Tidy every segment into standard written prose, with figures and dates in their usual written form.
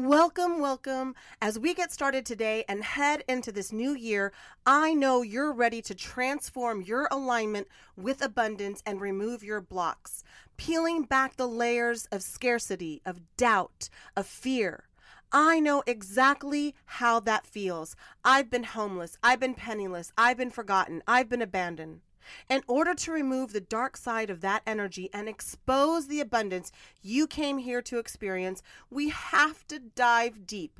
Welcome, welcome. As we get started today and head into this new year, I know you're ready to transform your alignment with abundance and remove your blocks, peeling back the layers of scarcity, of doubt, of fear. I know exactly how that feels. I've been homeless. I've been penniless. I've been forgotten. I've been abandoned. In order to remove the dark side of that energy and expose the abundance you came here to experience, we have to dive deep.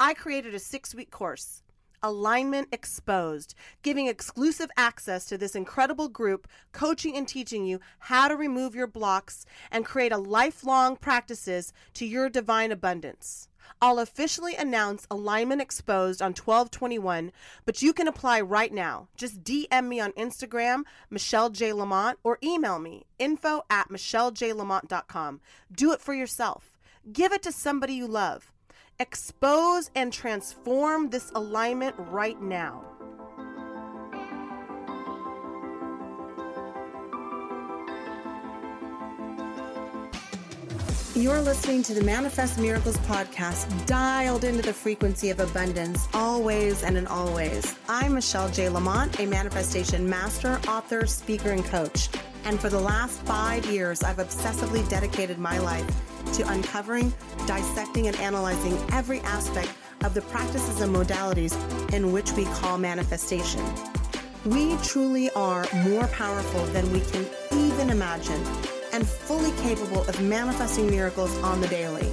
I created a 6-week course, Alignment Exposed, giving exclusive access to this incredible group, coaching and teaching you how to remove your blocks and create a lifelong practices to your divine abundance. I'll officially announce Alignment Exposed on 12/21, but you can apply right now. Just DM me on Instagram, Michelle J. Lamont, or email me, info@michellejlamont.com. Do it for yourself. Give it to somebody you love. Expose and transform this alignment right now. You're listening to the Manifest Miracles podcast, dialed into the frequency of abundance, always and in always. I'm Michelle J. Lamont, a manifestation master, author, speaker, and coach. And for the last 5 years, I've obsessively dedicated my life to uncovering, dissecting, and analyzing every aspect of the practices and modalities in which we call manifestation. We truly are more powerful than we can even imagine, and fully capable of manifesting miracles on the daily.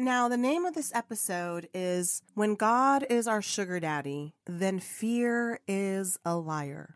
Now, the name of this episode is When God is Our Sugar Daddy, Then Fear is a Liar.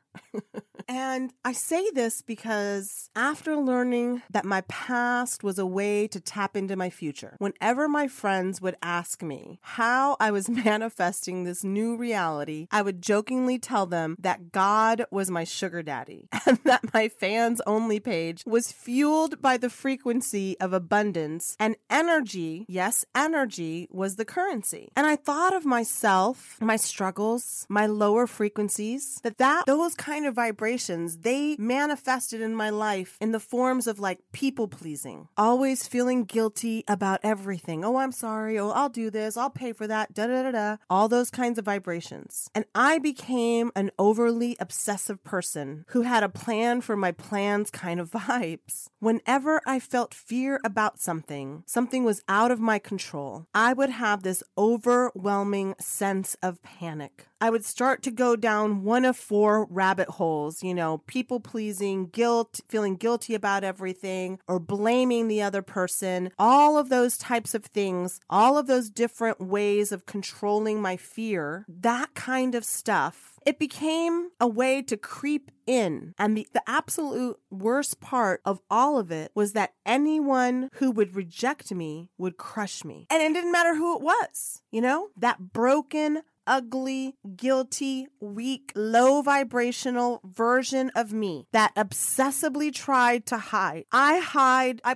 And I say this because after learning that my past was a way to tap into my future, whenever my friends would ask me how I was manifesting this new reality, I would jokingly tell them that God was my sugar daddy and that my fans only page was fueled by the frequency of abundance and energy. Yes, energy was the currency. And I thought of myself, my struggles, my lower frequencies, that those kind of vibrations situations, they manifested in my life in the forms of like people pleasing, always feeling guilty about everything. Oh, I'm sorry. Oh, I'll do this. I'll pay for that. Da da da da. All those kinds of vibrations. And I became an overly obsessive person who had a plan for my plans kind of vibes. Whenever I felt fear about something, something was out of my control, I would have this overwhelming sense of panic. I would start to go down one of four rabbit holes, you know, people pleasing, guilt, feeling guilty about everything, or blaming the other person. All of those types of things, all of those different ways of controlling my fear, that kind of stuff. It became a way to creep in. And the absolute worst part of all of it was that anyone who would reject me would crush me. And it didn't matter who it was, you know, that broken, ugly, guilty, weak, low vibrational version of me that obsessively tried to hide. I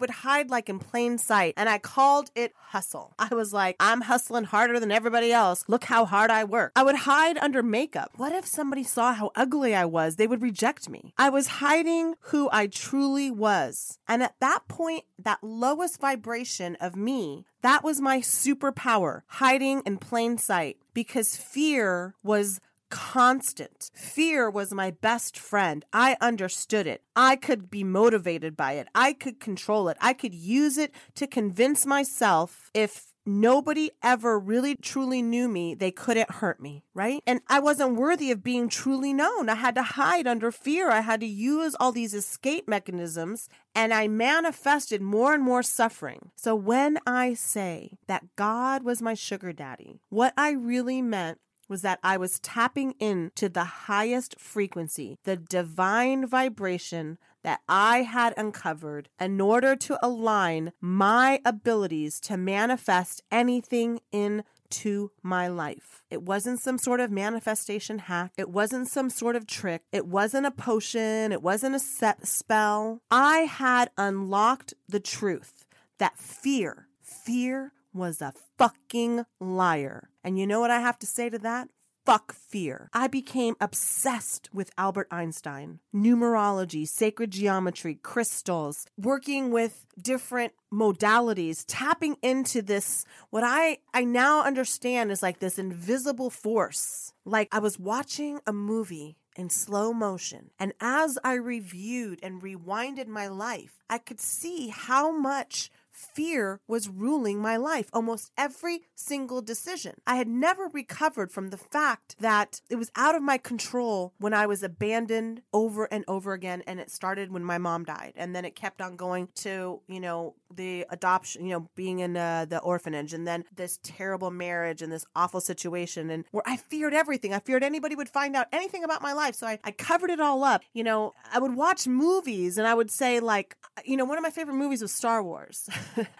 would hide like in plain sight, and I called it hustle. I was like, I'm hustling harder than everybody else. Look how hard I work. I would hide under makeup. What if somebody saw how ugly I was? They would reject me. I was hiding who I truly was. And at that point, that lowest vibration of me, that was my superpower, hiding in plain sight, because fear was constant. Fear was my best friend. I understood it. I could be motivated by it. I could control it. I could use it to convince myself if nobody ever really truly knew me, they couldn't hurt me, right? And I wasn't worthy of being truly known. I had to hide under fear. I had to use all these escape mechanisms, and I manifested more and more suffering. So when I say that God was my sugar daddy, what I really meant was that I was tapping into the highest frequency, the divine vibration that I had uncovered in order to align my abilities to manifest anything into my life. It wasn't some sort of manifestation hack. It wasn't some sort of trick. It wasn't a potion. It wasn't a spell. I had unlocked the truth that fear was a fucking liar. And you know what I have to say to that? Fuck fear. I became obsessed with Albert Einstein, numerology, sacred geometry, crystals, working with different modalities, tapping into this, what I now understand is like this invisible force. Like I was watching a movie in slow motion, and as I reviewed and rewinded my life, I could see how much fear was ruling my life, almost every single decision. I had never recovered from the fact that it was out of my control when I was abandoned over and over again. And it started when my mom died. And then it kept on going to, you know, the adoption, you know, being in the orphanage, and then this terrible marriage and this awful situation, and where I feared everything. I feared anybody would find out anything about my life. So I covered it all up. You know, I would watch movies and I would say, like, you know, one of my favorite movies was Star Wars.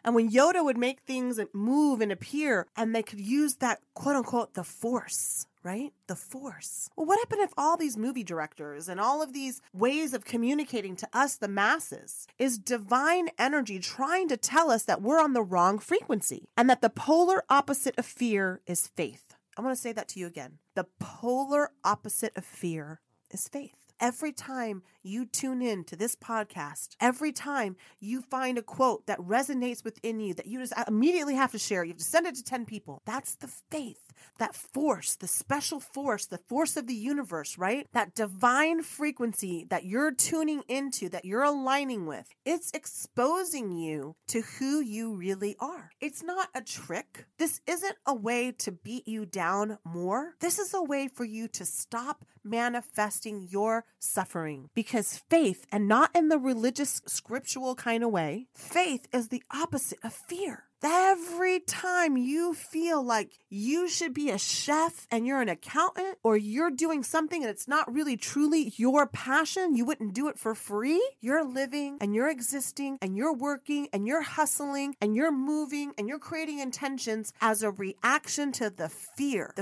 And when Yoda would make things move and appear, and they could use that, quote unquote, the force, right? The force. Well, what happened if all these movie directors and all of these ways of communicating to us, the masses, is divine energy trying to tell us that we're on the wrong frequency and that the polar opposite of fear is faith? I want to say that to you again. The polar opposite of fear is faith. Every time you tune in to this podcast, every time you find a quote that resonates within you that you just immediately have to share, you have to send it to 10 people. That's the faith, that force, the special force, the force of the universe, right? That divine frequency that you're tuning into, that you're aligning with. It's exposing you to who you really are. It's not a trick. This isn't a way to beat you down more. This is a way for you to stop manifesting your suffering, because faith, and not in the religious, scriptural kind of way, faith is the opposite of fear. Every time you feel like you should be a chef and you're an accountant, or you're doing something and it's not really truly your passion, you wouldn't do it for free, you're living and you're existing and you're working and you're hustling and you're moving and you're creating intentions as a reaction to the fear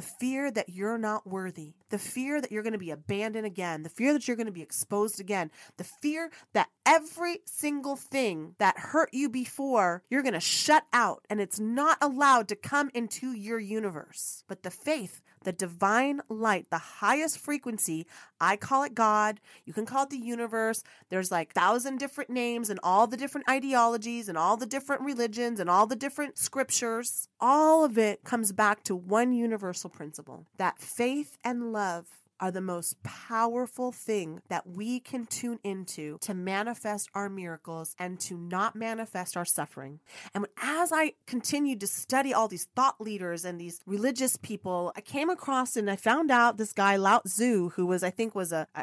that you're not worthy, the fear that you're going to be abandoned again, the fear that you're going to be exposed again, the fear that every single thing that hurt you before, you're going to shut out out, and it's not allowed to come into your universe. But the faith, the divine light, the highest frequency, I call it God, you can call it the universe. There's like 1,000 different names and all the different ideologies and all the different religions and all the different scriptures. All of it comes back to one universal principle, that faith and love are the most powerful thing that we can tune into to manifest our miracles and to not manifest our suffering. And as I continued to study all these thought leaders and these religious people, I came across and I found out this guy, Lao Tzu, who was, I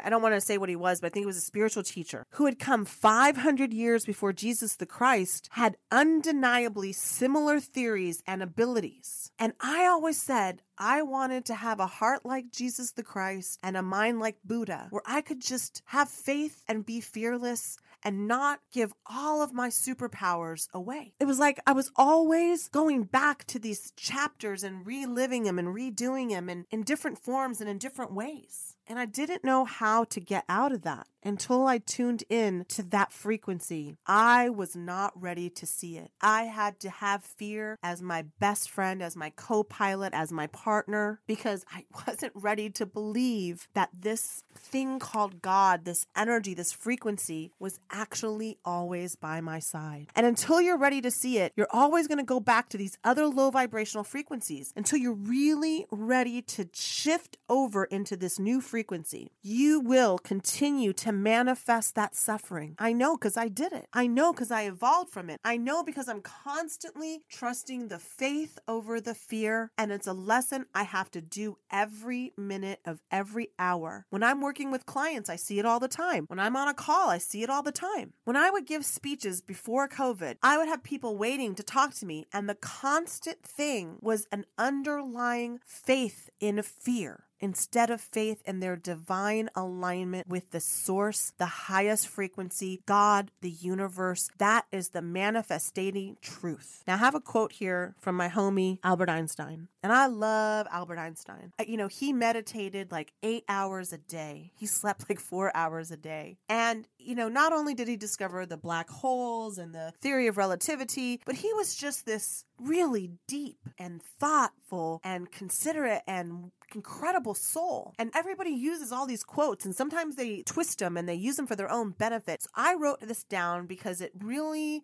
don't want to say what he was, but I think he was a spiritual teacher who had come 500 years before Jesus the Christ, had undeniably similar theories and abilities. And I always said, I wanted to have a heart like Jesus the Christ and a mind like Buddha, where I could just have faith and be fearless and not give all of my superpowers away. It was like I was always going back to these chapters and reliving them and redoing them and in different forms and in different ways. And I didn't know how to get out of that until I tuned in to that frequency. I was not ready to see it. I had to have fear as my best friend, as my co-pilot, as my partner, because I wasn't ready to believe that this thing called God, this energy, this frequency was actually always by my side. And until you're ready to see it, you're always going to go back to these other low vibrational frequencies until you're really ready to shift over into this new frequency. You will continue to manifest that suffering. I know because I did it. I know because I evolved from it. I know because I'm constantly trusting the faith over the fear, and it's a lesson I have to do every minute of every hour. When I'm working with clients, I see it all the time. When I'm on a call, I see it all the time. When I would give speeches before COVID, I would have people waiting to talk to me, and the constant thing was an underlying faith in fear instead of faith in their divine alignment with the source, the highest frequency, God, the universe. That is the manifesting truth. Now, I have a quote here from my homie, Albert Einstein. And I love Albert Einstein. He meditated like 8 hours a day. He slept like 4 hours a day. And, not only did he discover the black holes and the theory of relativity, but he was just this really deep and thoughtful and considerate and incredible soul. And everybody uses all these quotes, and sometimes they twist them and they use them for their own benefit. So I wrote this down because it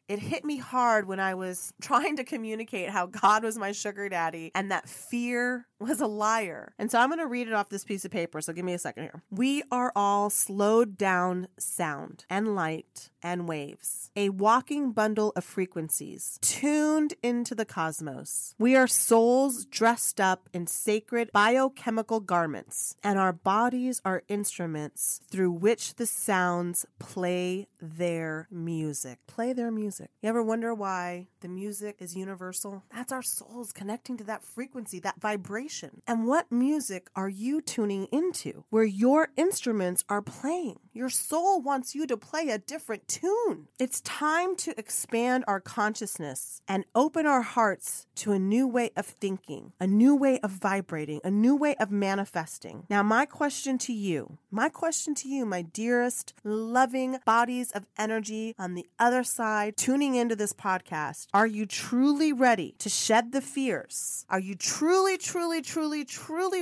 hit me hard when I was trying to communicate how God was my sugar daddy and that fear was a liar. And so I'm going to read it off this piece of paper. So give me a second here. We are all slowed down sound and light and waves, a walking bundle of frequencies tuned into the cosmos. We are souls dressed up in sacred biochemical garments, and our bodies are instruments through which the sounds play their music. Play their music. You ever wonder why the music is universal? That's our souls connecting to that frequency, that vibration. And what music are you tuning into where your instruments are playing? Your soul wants you to play a different tune. It's time to expand our consciousness and open our hearts to a new way of thinking, a new way of vibrating, a new way of manifesting. Now, my question to you, my dearest, loving bodies of energy on the other side, tuning into this podcast, are you truly ready to shed the fears? Are you truly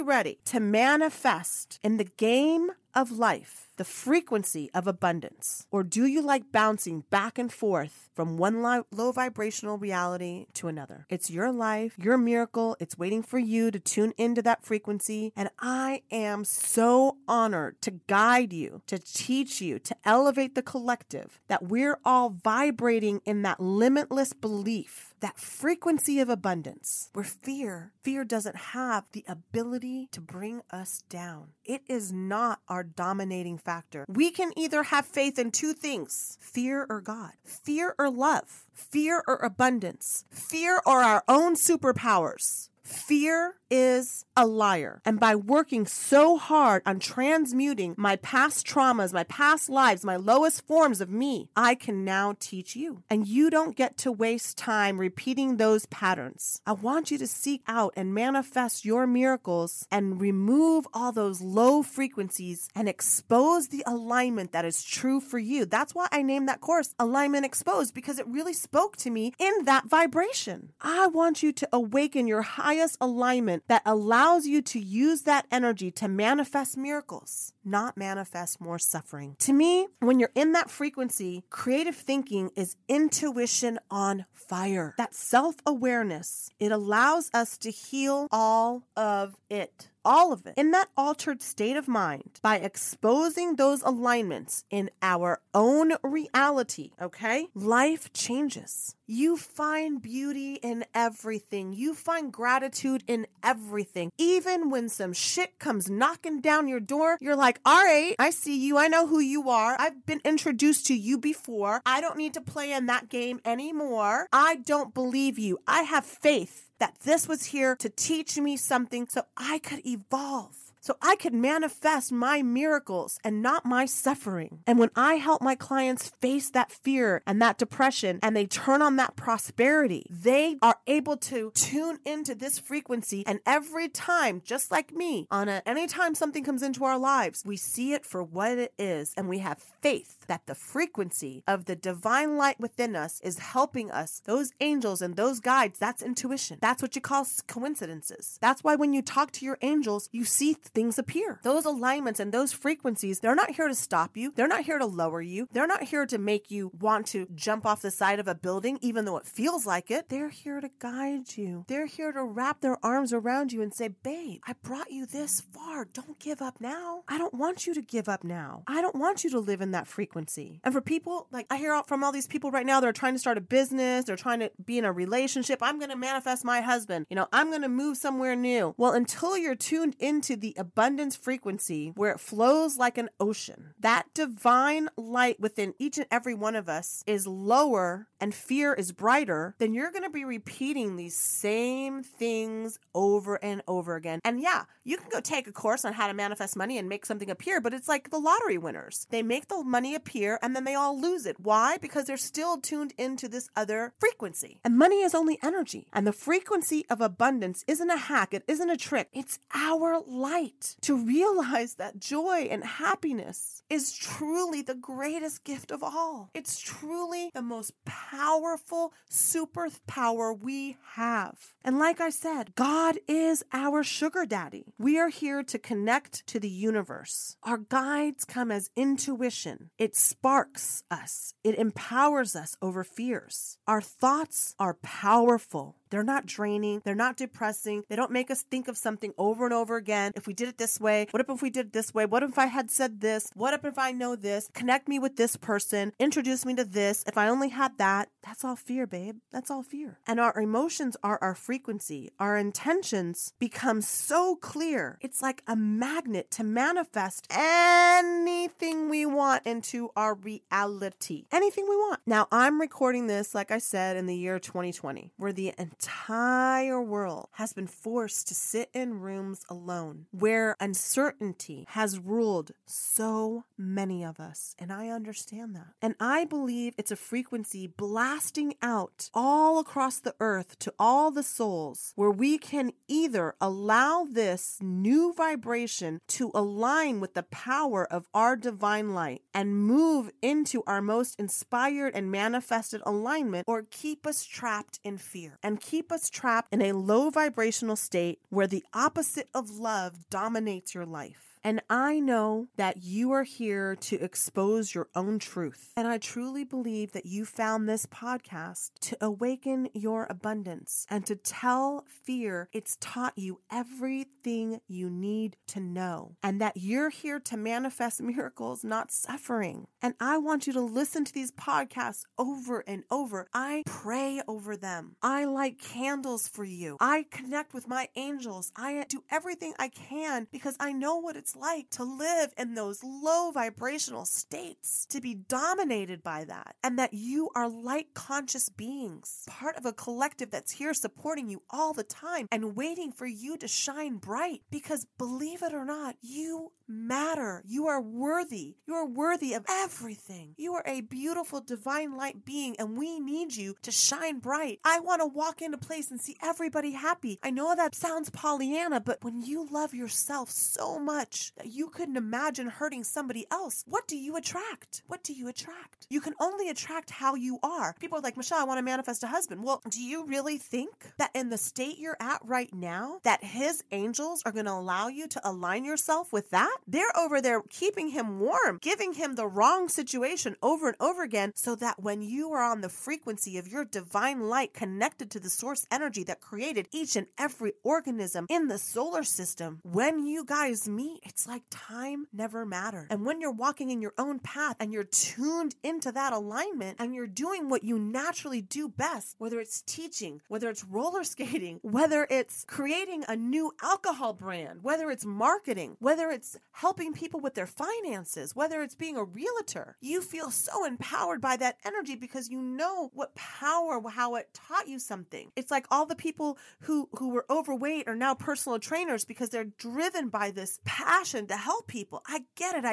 ready to manifest in the game of life, the frequency of abundance? Or do you like bouncing back and forth from one low vibrational reality to another? It's your life, your miracle. It's waiting for you to tune into that frequency. And I am so honored to guide you, to teach you, to elevate the collective, that we're all vibrating in that limitless belief, that frequency of abundance, where fear doesn't have the ability to bring us down. It is not our dominating factor. We can either have faith in two things, fear or God, fear or love, fear or abundance, fear or our own superpowers. Fear is a liar. And by working so hard on transmuting my past traumas, my past lives, my lowest forms of me, I can now teach you. And you don't get to waste time repeating those patterns. I want you to seek out and manifest your miracles and remove all those low frequencies and expose the alignment that is true for you. That's why I named that course Alignment Exposed, because it really spoke to me in that vibration. I want you to awaken your highest alignment that allows you to use that energy to manifest miracles, not manifest more suffering. To me, when you're in that frequency, creative thinking is intuition on fire. That self-awareness, it allows us to heal all of it. All of it. In that altered state of mind, by exposing those alignments in our own reality, okay? Life changes. You find beauty in everything. You find gratitude in everything. Even when some shit comes knocking down your door, you're like, all right, I see you. I know who you are. I've been introduced to you before. I don't need to play in that game anymore. I don't believe you. I have faith that this was here to teach me something so I could evolve, so I could manifest my miracles and not my suffering. And when I help my clients face that fear and that depression, and they turn on that prosperity, they are able to tune into this frequency. And every time, just like me, anytime something comes into our lives, we see it for what it is. And we have faith that the frequency of the divine light within us is helping us. Those angels and those guides, that's intuition. That's what you call coincidences. That's why when you talk to your angels, you see things appear. Those alignments and those frequencies, they're not here to stop you. They're not here to lower you. They're not here to make you want to jump off the side of a building, even though it feels like it. They're here to guide you. They're here to wrap their arms around you and say, babe, I brought you this far. Don't give up now. I don't want you to give up now. I don't want you to live in that frequency. And for people, like I hear from all these people right now, they're trying to start a business. They're trying to be in a relationship. I'm going to manifest my husband. I'm going to move somewhere new. Well, until you're tuned into the abundance frequency where it flows like an ocean, that divine light within each and every one of us is lower and fear is brighter, then you're going to be repeating these same things over and over again. And yeah, you can go take a course on how to manifest money and make something appear, but it's like the lottery winners. They make the money appear and then they all lose it. Why? Because they're still tuned into this other frequency. And money is only energy. And the frequency of abundance isn't a hack. It isn't a trick. It's our life. To realize that joy and happiness is truly the greatest gift of all. It's truly the most powerful superpower we have. And like I said, God is our sugar daddy. We are here to connect to the universe. Our guides come as intuition. It sparks us. It empowers us over fears. Our thoughts are powerful. They're not draining. They're not depressing. They don't make us think of something over and over again. If we did it this way, what if we did it this way? What if I had said this? What if I know this? Connect me with this person. Introduce me to this. If I only had that. That's all fear, babe. That's all fear. And our emotions are our frequency. Our intentions become so clear. It's like a magnet to manifest anything we want into our reality. Anything we want. Now, I'm recording this, like I said, in the year 2020, where the entire world has been forced to sit in rooms alone, where uncertainty has ruled so many of us. And I understand that. And I believe it's a frequency blasting out all across the earth to all the souls, where we can either allow this new vibration to align with the power of our divine light and move into our most inspired and manifested alignment, or keep us trapped in fear and keep us trapped in a low vibrational state where the opposite of love dominates your life. And I know that you are here to expose your own truth. And I truly believe that you found this podcast to awaken your abundance and to tell fear it's taught you everything you need to know, and that you're here to manifest miracles, not suffering. And I want you to listen to these podcasts over and over. I pray over them. I light candles for you. I connect with my angels. I do everything I can because I know what it's it's like to live in those low vibrational states, to be dominated by that, and that you are light conscious beings, part of a collective that's here supporting you all the time and waiting for you to shine bright. Because believe it or not, you matter. You are worthy. You are worthy of everything. You are a beautiful divine light being, and we need you to shine bright. I want to walk into place and see everybody happy. I know that sounds Pollyanna, but when you love yourself so much that you couldn't imagine hurting somebody else, what do you attract? What do you attract? You can only attract how you are. People are like, Michelle, I want to manifest a husband. Well, do you really think that in the state you're at right now, that his angels are going to allow you to align yourself with that? They're over there keeping him warm, giving him the wrong situation over and over again, so that when you are on the frequency of your divine light connected to the source energy that created each and every organism in the solar system, when you guys meet, it's like time never mattered. And when you're walking in your own path and you're tuned into that alignment and you're doing what you naturally do best, whether it's teaching, whether it's roller skating, whether it's creating a new alcohol brand, whether it's marketing, whether it's helping people with their finances, whether it's being a realtor, you feel so empowered by that energy because you know what power, how it taught you something. It's like all the people who were overweight are now personal trainers because they're driven by this passion to help people. I get it.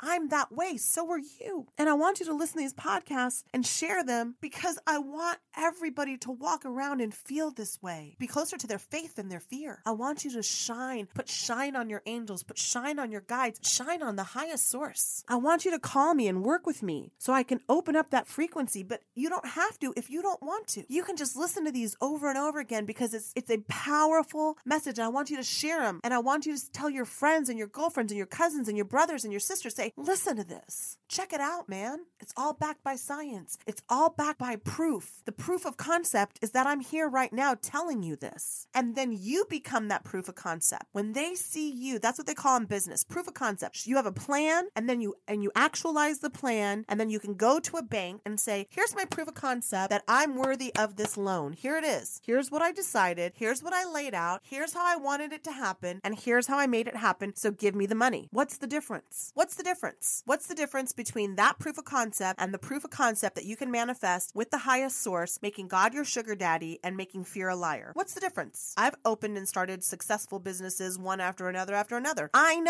I'm that way. So are you. And I want you to listen to these podcasts and share them because I want everybody to walk around and feel this way, be closer to their faith than their fear. I want you to shine, put shine on your angels, put shine on your guides, shine on the highest source. I want you to call me and work with me so I can open up that frequency, but you don't have to if you don't want to. You can just listen to these over and over again because it's a powerful message, and I want you to share them, and I want you to tell your friends and your girlfriends and your cousins and your brothers and your sisters, say, listen to this. Check it out, man. It's all backed by science. It's all backed by proof. The proof of concept is that I'm here right now telling you this. And then you become that proof of concept. When they see you, that's what they call in business, proof of concept. You have a plan, and then you actualize the plan, and then you can go to a bank and say, here's my proof of concept that I'm worthy of this loan. Here it is. Here's what I decided. Here's what I laid out. Here's how I wanted it to happen. And here's how I made it happen. So give me the money. What's the difference? What's the difference? What's the difference between that proof of concept and the proof of concept that you can manifest with the highest source, making God your sugar daddy and making fear a liar? What's the difference? I've opened and started successful businesses one after another. I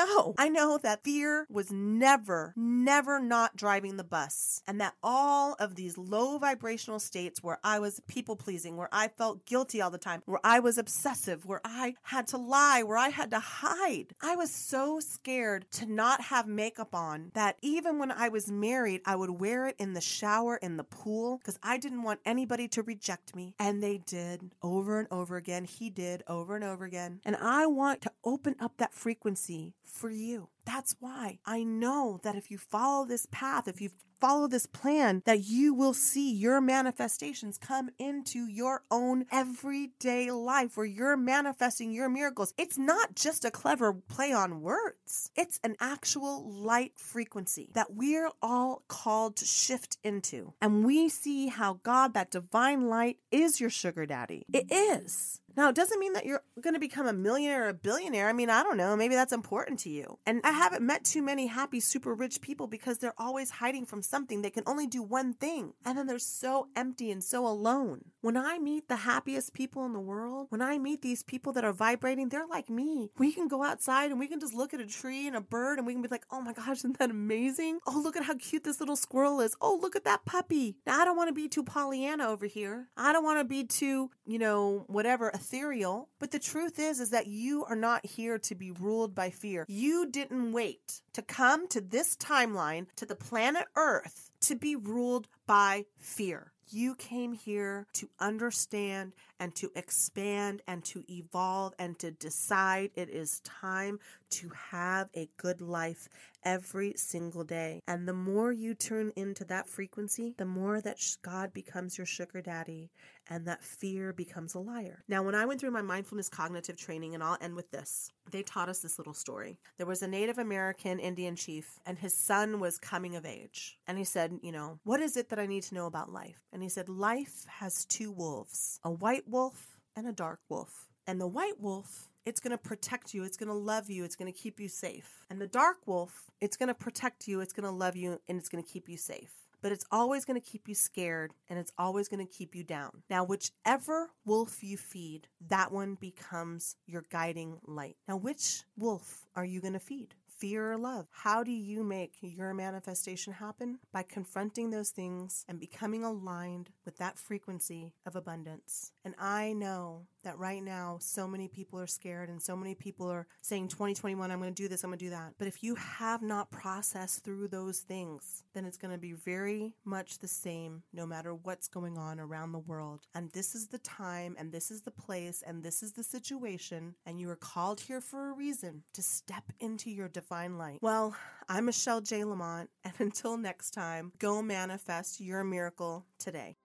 know that fear was never not driving the bus, and that all of these low vibrational states where I was people pleasing, where I felt guilty all the time, where I was obsessive, where I had to lie, where I had to hide. I was so scared to not have makeup on that even when I was married, I would wear it in the shower, in the pool, because I didn't want anybody to reject me. And they did over and over again. He did over and over again. And I want to open up that frequency for you. That's why I know that if you follow this path, if you follow this plan, that you will see your manifestations come into your own everyday life where you're manifesting your miracles. It's not just a clever play on words. It's an actual light frequency that we're all called to shift into. And we see how God, that divine light, is your sugar daddy. It is. Now, it doesn't mean that you're going to become a millionaire or a billionaire. I mean, I don't know. Maybe that's important to you. And I haven't met too many happy, super rich people because they're always hiding from something. They can only do one thing. And then they're so empty and so alone. When I meet the happiest people in the world, when I meet these people that are vibrating, they're like me. We can go outside and we can just look at a tree and a bird and we can be like, oh my gosh, isn't that amazing? Oh, look at how cute this little squirrel is. Oh, look at that puppy. Now, I don't want to be too Pollyanna over here. I don't want to be too, whatever, ethereal. But the truth is that you are not here to be ruled by fear. You didn't wait to come to this timeline, to the planet Earth, to be ruled by fear. You came here to understand and to expand and to evolve and to decide it is time to have a good life every single day. And the more you turn into that frequency, the more that God becomes your sugar daddy and that fear becomes a liar. Now, when I went through my mindfulness cognitive training, and I'll end with this, they taught us this little story. There was a Native American Indian chief and his son was coming of age. And he said, what is it that I need to know about life? And he said, life has two wolves, a white wolf and a dark wolf. And the white wolf it's going to protect you. It's going to love you. It's going to keep you safe. And the dark wolf, it's going to protect you. It's going to love you, and it's going to keep you safe. But it's always going to keep you scared, and it's always going to keep you down. Now, whichever wolf you feed, that one becomes your guiding light. Now, which wolf are you going to feed? Fear or love? How do you make your manifestation happen? By confronting those things and becoming aligned with that frequency of abundance. And I know that right now, so many people are scared and so many people are saying 2021, I'm going to do this, I'm going to do that. But if you have not processed through those things, then it's going to be very much the same no matter what's going on around the world. And this is the time, and this is the place, and this is the situation, and you are called here for a reason, to step into your divine light. Well, I'm Michelle J. Lamont, and until next time, go manifest your miracle today.